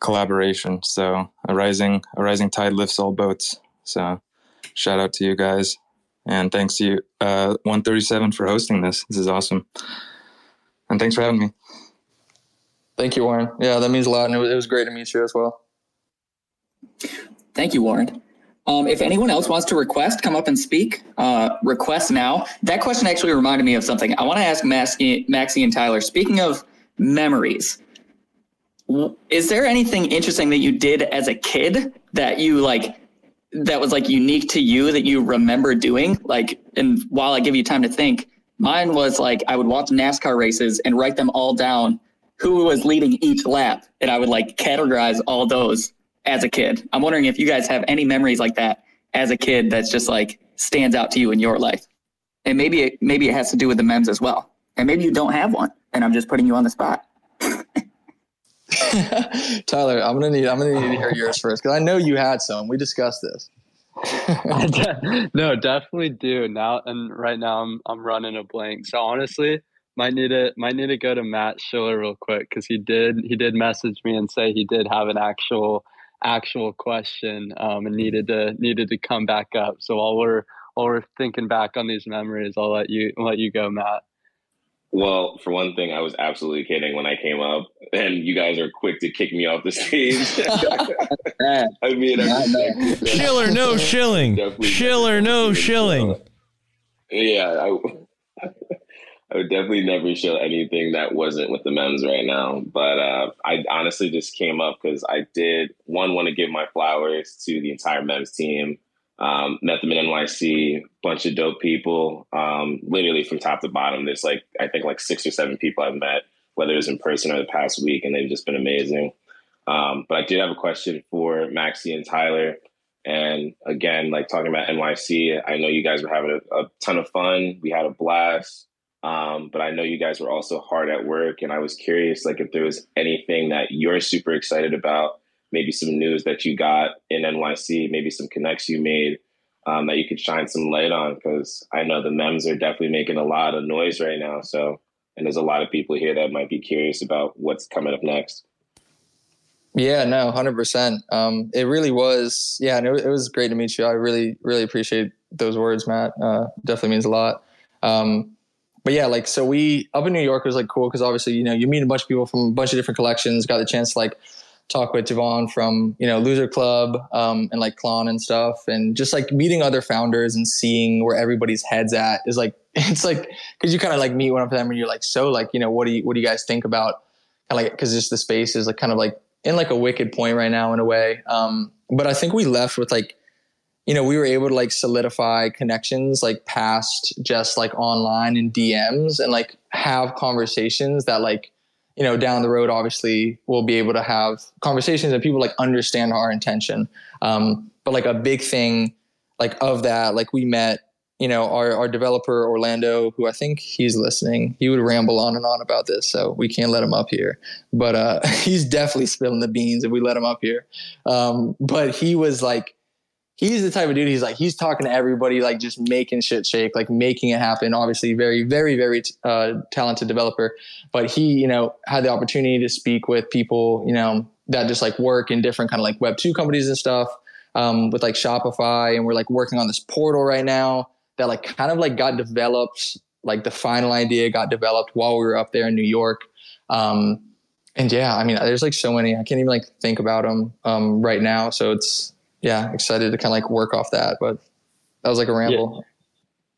collaboration. So a rising tide lifts all boats. So shout out to you guys. And thanks to you, 137, for hosting this. This is awesome. And thanks for having me. Thank you, Warren. Yeah, that means a lot. And it was great to meet you as well. Thank you, Warren. If anyone else wants to request, come up and speak, request now. That question actually reminded me of something. I want to ask Maxy and Tylr, speaking of memories, is there anything interesting that you did as a kid that you like, that was like unique to you that you remember doing? Like, and while I give you time to think, mine was like, I would watch NASCAR races and write them all down, who was leading each lap. And I would like categorize all those as a kid. I'm wondering if you guys have any memories like that as a kid that's just like stands out to you in your life. And maybe it has to do with the memes as well. And maybe you don't have one and I'm just putting you on the spot. Tylr, I'm gonna need to hear yours first because I know you had some. We discussed this. No, definitely do now. And right now I'm running a blank. So honestly, might need to go to Matt Schiller real quick because he did message me and say he did have an actual question and needed to come back up. So while we're thinking back on these memories, I'll let you go, Matt. Well, for one thing, I was absolutely kidding when I came up, and you guys are quick to kick me off the stage. I mean, Schiller, no shilling. Schiller, no shilling. Yeah, I would definitely never show anything that wasn't with the memes right now. But I honestly just came up because I did, want to give my flowers to the entire memes team. Met them in NYC, bunch of dope people, literally from top to bottom. There's like, I think like 6 or 7 people I've met, whether it was in person or the past week, and they've just been amazing. But I did have a question for Maxy and Tylr. And again, like talking about NYC, I know you guys were having a ton of fun. We had a blast. But I know you guys were also hard at work. And I was curious, like if there was anything that you're super excited about, maybe some news that you got in NYC, maybe some connects you made that you could shine some light on, because I know the memes are definitely making a lot of noise right now. So, and there's a lot of people here that might be curious about what's coming up next. Yeah, no, 100%. It really was. Yeah, and it was great to meet you. I really, really appreciate those words, Matt. Definitely means a lot. But yeah, like, so we up in New York was like cool because obviously, you know, you meet a bunch of people from a bunch of different collections, got the chance to like, talk with Javon from, you know, Loser Club and like Klon and stuff, and just like meeting other founders and seeing where everybody's heads at is like, it's like, because you kind of like meet one of them and you're like, so like, you know, what do you guys think about kind of like, because just the space is like kind of like in like a wicked point right now in a way. But I think we left with like, you know, we were able to like solidify connections like past just like online and DMs and like have conversations that like, you know, down the road, obviously we'll be able to have conversations and people like understand our intention. But like a big thing like of that, like we met, you know, our developer Orlando, who I think he's listening, he would ramble on and on about this. So we can't let him up here, but, he's definitely spilling the beans if we let him up here. But he was like, he's the type of dude, he's like, he's talking to everybody, like just making shit shake, like making it happen. Obviously very, very, very talented developer, but he, you know, had the opportunity to speak with people, you know, that just like work in different kind of like Web2 companies and stuff with like Shopify. And we're like working on this portal right now that like kind of like got developed, like the final idea got developed while we were up there in New York. And yeah, I mean, there's like so many, I can't even like think about them right now. So it's, yeah, excited to kind of like work off that, but that was like a ramble.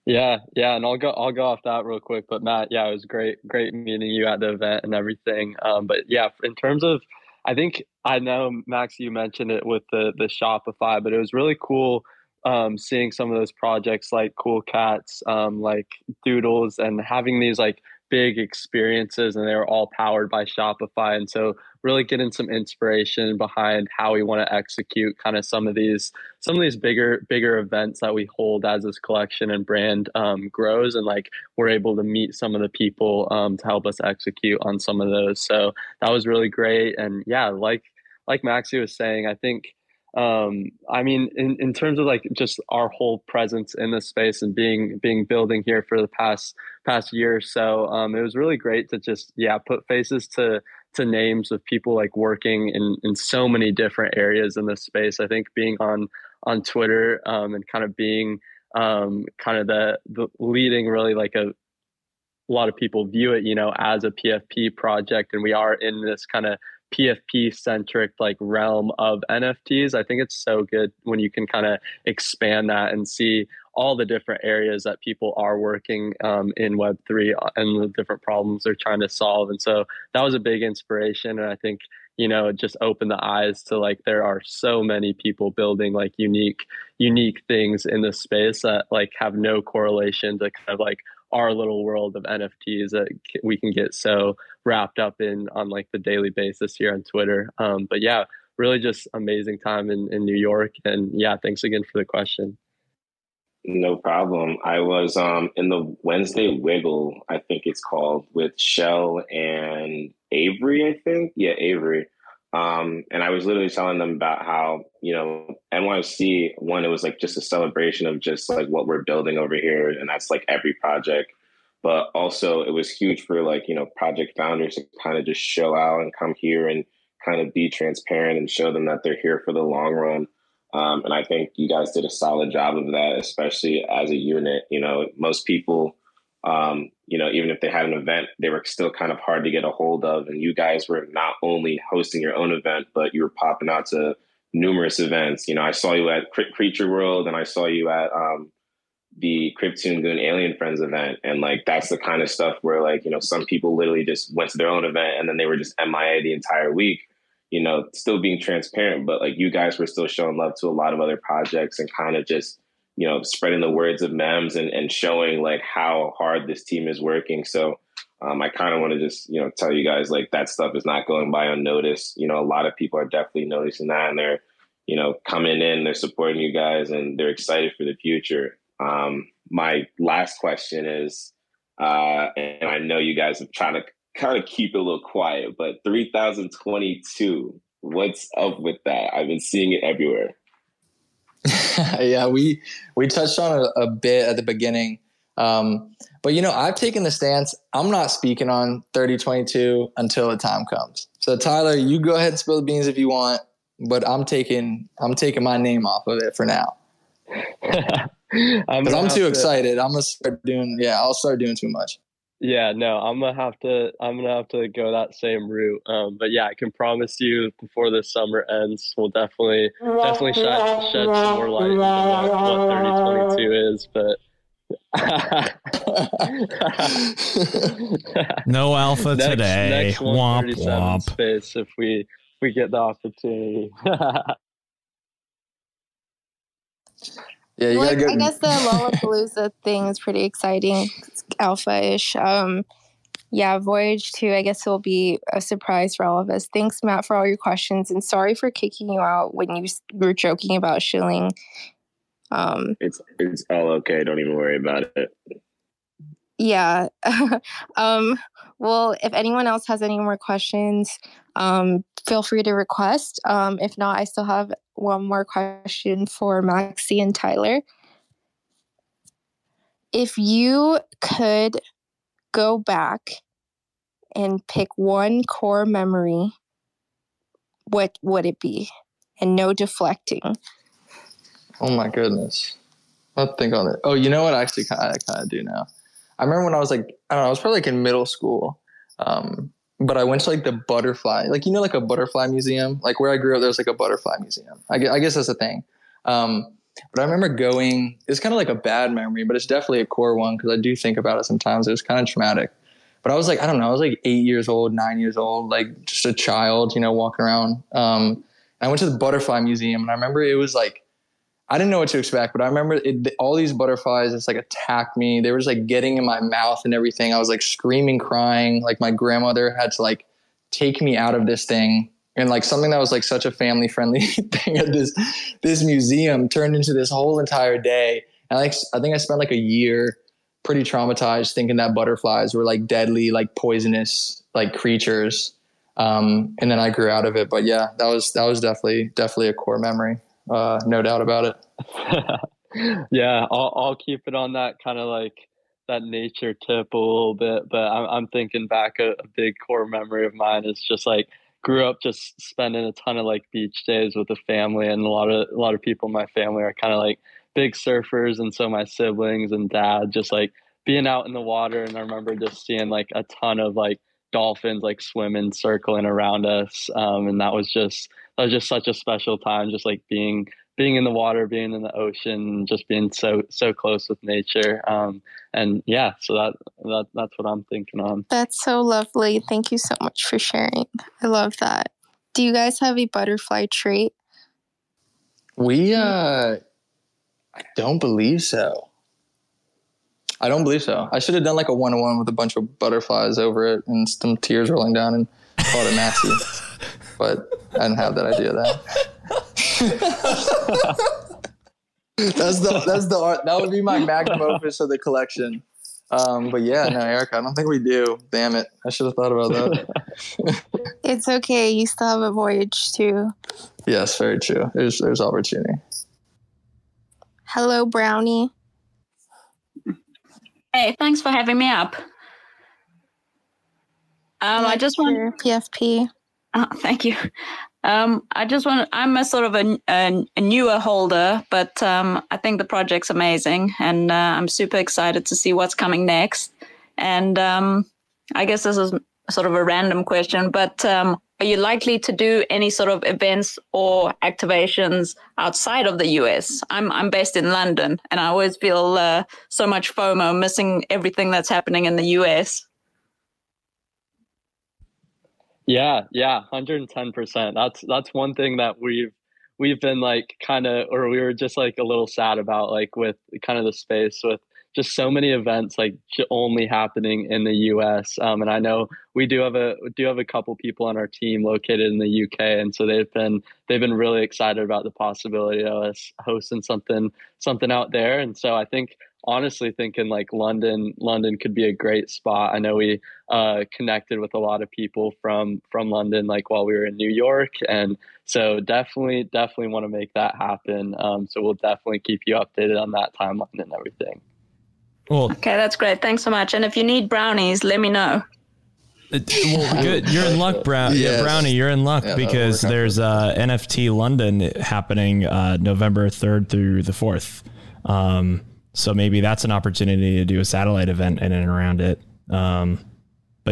Yeah. And I'll go off that real quick, but Matt, yeah, it was great meeting you at the event and everything. But yeah, in terms of, I think, I know Max, you mentioned it with the Shopify, but it was really cool seeing some of those projects like Cool Cats, like Doodles, and having these like big experiences, and they were all powered by Shopify. And so really getting some inspiration behind how we want to execute kind of some of these bigger events that we hold as this collection and brand grows, and like we're able to meet some of the people to help us execute on some of those. So that was really great. And yeah, like Maxi was saying, I think I mean, in terms of like just our whole presence in this space and being building here for the past year or so, it was really great to just, yeah, put faces to names of people like working in so many different areas in this space. I think being on Twitter, and kind of being, kind of the leading really like a lot of people view it, you know, as a PFP project, and we are in this kind of PFP centric like realm of NFTs. I think it's so good when you can kind of expand that and see all the different areas that people are working in Web3 and the different problems they're trying to solve. And so that was a big inspiration. And I think, you know, it just opened the eyes to like, there are so many people building like unique things in this space that like have no correlation to kind of like our little world of NFTs that we can get so wrapped up in on like the daily basis here on Twitter. But yeah, really just amazing time in New York. And yeah, thanks again for the question. No problem. I was in the Wednesday Wiggle, I think it's called, with Shell and Avery, I think. Yeah, Avery. And I was literally telling them about how, you know, NYC, one, it was like just a celebration of just like what we're building over here. And that's like every project. But also it was huge for like, you know, project founders to kind of just show out and come here and kind of be transparent and show them that they're here for the long run. And I think you guys did a solid job of that, especially as a unit. You know, most people, you know, even if they had an event, they were still kind of hard to get a hold of. And you guys were not only hosting your own event, but you were popping out to numerous events. You know, I saw you at Creature World and I saw you at the Cryptoon Goon Alien Friends event. And like, that's the kind of stuff where like, you know, some people literally just went to their own event and then they were just MIA the entire week. You know, still being transparent, but like you guys were still showing love to a lot of other projects and kind of just, you know, spreading the words of Mems and showing like how hard this team is working. So I kind of want to just, you know, tell you guys like that stuff is not going by unnoticed. You know, a lot of people are definitely noticing that and they're, you know, coming in, they're supporting you guys and they're excited for the future. My last question is, and I know you guys have tried to kind of keep it a little quiet, but 3022, what's up with that? I've been seeing it everywhere. Yeah, we touched on it a bit at the beginning. But, you know, I've taken the stance, I'm not speaking on 3022 until the time comes. So, Tylr, you go ahead and spill the beans if you want, but I'm taking my name off of it for now. Because I'm too excited. I'm going to start doing, yeah, I'll start doing too much. Yeah, no, I'm gonna have to go that same route. But yeah, I can promise you before this summer ends, we'll definitely shed some more light on what 3022 is. But no alpha today. Next womp womp space if we get the opportunity. Yeah, you gotta go. I guess the Lollapalooza thing is pretty exciting. It's alpha-ish. Yeah, Voyage 2, I guess it will be a surprise for all of us. Thanks, Matt, for all your questions. And sorry for kicking you out when you were joking about shilling. It's all okay. Don't even worry about it. Yeah. Well, if anyone else has any more questions, feel free to request. If not, I still have one more question for Maxy and Tylr. If you could go back and pick one core memory, what would it be? And no deflecting. Oh my goodness. I'll think on it. Oh, you know what? Actually, I kind of do now. I remember when I was like, I don't know, I was probably like in middle school. But I went to like the butterfly, like, you know, like a butterfly museum, like where I grew up, there was like a butterfly museum. I guess that's a thing. But I remember going, it's kind of like a bad memory, but it's definitely a core one because I do think about it sometimes. It was kind of traumatic, but I was like, I don't know, I was like 9 years old, like just a child, you know, walking around. And I went to the butterfly museum and I remember it was like, I didn't know what to expect, but I remember all these butterflies just like attacked me. They were just like getting in my mouth and everything. I was like screaming, crying. Like my grandmother had to like take me out of this thing. And like something that was like such a family friendly thing at this museum turned into this whole entire day. And like, I think I spent like a year pretty traumatized thinking that butterflies were like deadly, like poisonous, like creatures. And then I grew out of it. But yeah, that was definitely a core memory. No doubt about it. Yeah, I'll keep it on that kind of like that nature tip a little bit, but I'm thinking back a big core memory of mine is just like grew up just spending a ton of like beach days with the family, and a lot of people in my family are kind of like big surfers, and so my siblings and dad just like being out in the water, and I remember just seeing like a ton of like dolphins like swimming, circling around us. And that was just such a special time, just like being in the water, being in the ocean, just being so close with nature. And yeah, so that's what I'm thinking on. That's so lovely. Thank you so much for sharing. I love that. Do you guys have a butterfly trait? We, I don't believe so. I should have done like a one-on-one with a bunch of butterflies over it and some tears rolling down and called it Maxy. But I didn't have that idea then. That would be my magnum opus of the collection. But yeah, no, Erica, I don't think we do. Damn it. I should have thought about that. It's okay. You still have a voyage too. Yes, very true. There's opportunity. Hello, Brownie. Hey, thanks for having me up. I just want PFP. Oh, thank you. I'm a sort of a newer holder, but I think the project's amazing, and I'm super excited to see what's coming next. And I guess this is sort of a random question, but are you likely to do any sort of events or activations outside of the US? I'm based in London, and I always feel so much FOMO, missing everything that's happening in the US. Yeah, 110%. That's one thing that we've been like kind of, or we were just like a little sad about, like with kind of the space with just so many events like only happening in the US. And I know we do have a couple people on our team located in the UK. And so they've been really excited about the possibility of us hosting something out there. And so I think honestly thinking like London could be a great spot. I know we connected with a lot of people from London, like while we were in New York. And so definitely want to make that happen. So we'll definitely keep you updated on that timeline and everything. Well, okay, that's great. Thanks so much. And if you need brownies, let me know. Well, good. You're in luck, Brownie. Yes. Yeah, Brownie, you're in luck because there's NFT London happening November 3rd through the 4th. So maybe that's an opportunity to do a satellite event in and around it. But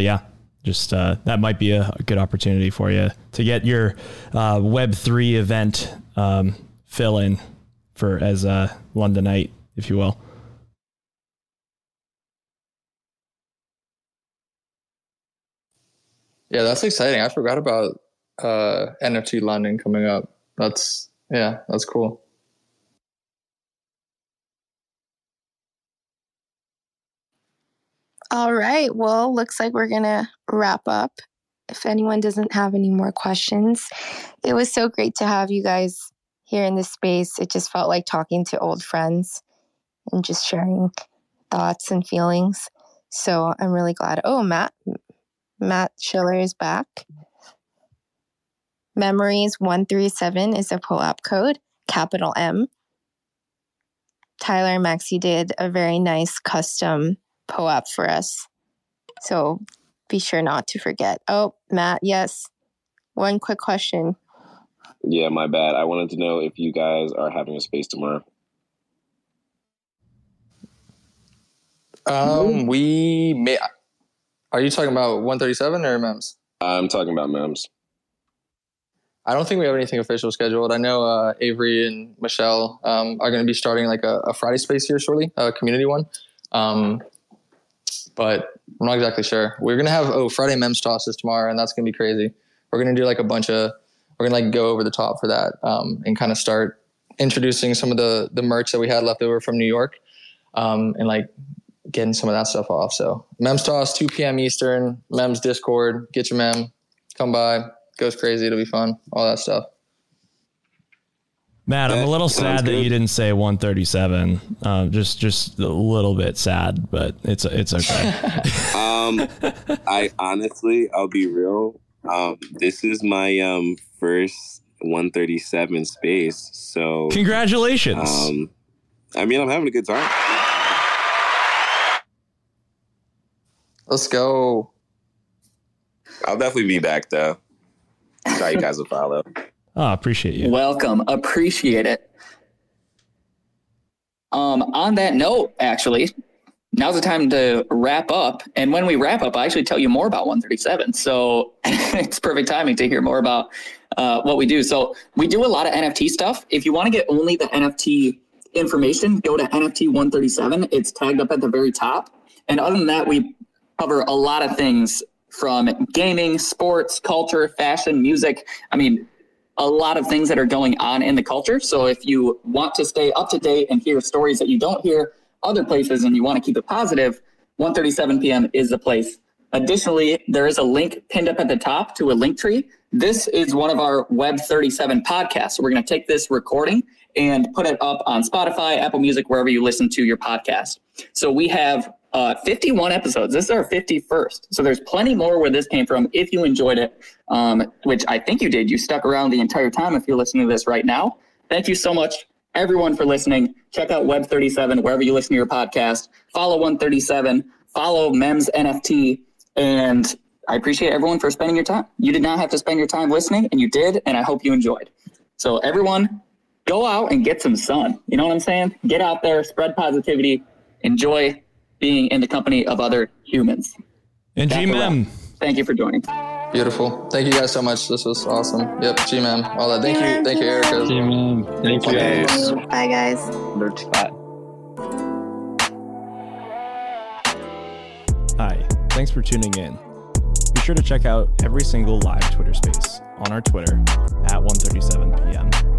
yeah, just that might be a good opportunity for you to get your Web3 event fill in for as a Londonite, if you will. Yeah, that's exciting. I forgot about NFT London coming up. That's cool. All right. Well, looks like we're going to wrap up. If anyone doesn't have any more questions, it was so great to have you guys here in this space. It just felt like talking to old friends and just sharing thoughts and feelings. So I'm really glad. Oh, Matt Schiller is back. Memories 137 is a pull-up code, capital M. Tylr and Maxy did a very nice custom PO-op for us, so be sure not to forget. Oh, Matt, yes. One quick question. Yeah, my bad. I wanted to know if you guys are having a space tomorrow. We may. Are you talking about 137 or Mems? I'm talking about Mems. I don't think we have anything official scheduled. I know Avery and Michelle are going to be starting like a Friday space here shortly, a community one. But I'm not exactly sure. We're going to have Friday Mems tosses tomorrow, and that's going to be crazy. We're going to do like we're going to like go over the top for that and kind of start introducing some of the merch that we had left over from New York and like getting some of that stuff off. So Mems toss, 2 p.m. Eastern, Mems Discord, get your mem, come by, goes crazy, it'll be fun, all that stuff. Matt, I'm a little sad that you didn't say 137. Just a little bit sad, but it's okay. I honestly, I'll be real. This is my first 137 space. So congratulations. I mean, I'm having a good time. Let's go. I'll definitely be back though. Try you guys will follow. Oh, appreciate you. Welcome. Appreciate it. On that note, actually, now's the time to wrap up. And when we wrap up, I actually tell you more about 137. So it's perfect timing to hear more about what we do. So we do a lot of NFT stuff. If you want to get only the NFT information, go to NFT 137. It's tagged up at the very top. And other than that, we cover a lot of things from gaming, sports, culture, fashion, music. I mean, a lot of things that are going on in the culture. So if you want to stay up to date and hear stories that you don't hear other places and you want to keep it positive, 1:37 p.m. is the place. Additionally, there is a link pinned up at the top to a link tree. This is one of our Web37 podcasts. So we're going to take this recording and put it up on Spotify, Apple Music, wherever you listen to your podcast. So we have 51 episodes. This is our 51st. So there's plenty more where this came from if you enjoyed it, which I think you did. You stuck around the entire time if you're listening to this right now. Thank you so much, everyone, for listening. Check out Web37 wherever you listen to your podcast. Follow 137. Follow Mems NFT. And I appreciate everyone for spending your time. You did not have to spend your time listening, and you did, and I hope you enjoyed. So everyone, go out and get some sun. You know what I'm saying? Get out there, spread positivity, enjoy being in the company of other humans. And G-Mem. Thank you for joining. Beautiful. Thank you guys so much. This was awesome. Yep. G-Mem. All that. Thank you. Thank you, Erica. G-Mem. Thank you, guys. Bye, guys. Bye. Hi. Thanks for tuning in. Be sure to check out every single live Twitter space on our Twitter at 1:37 p.m.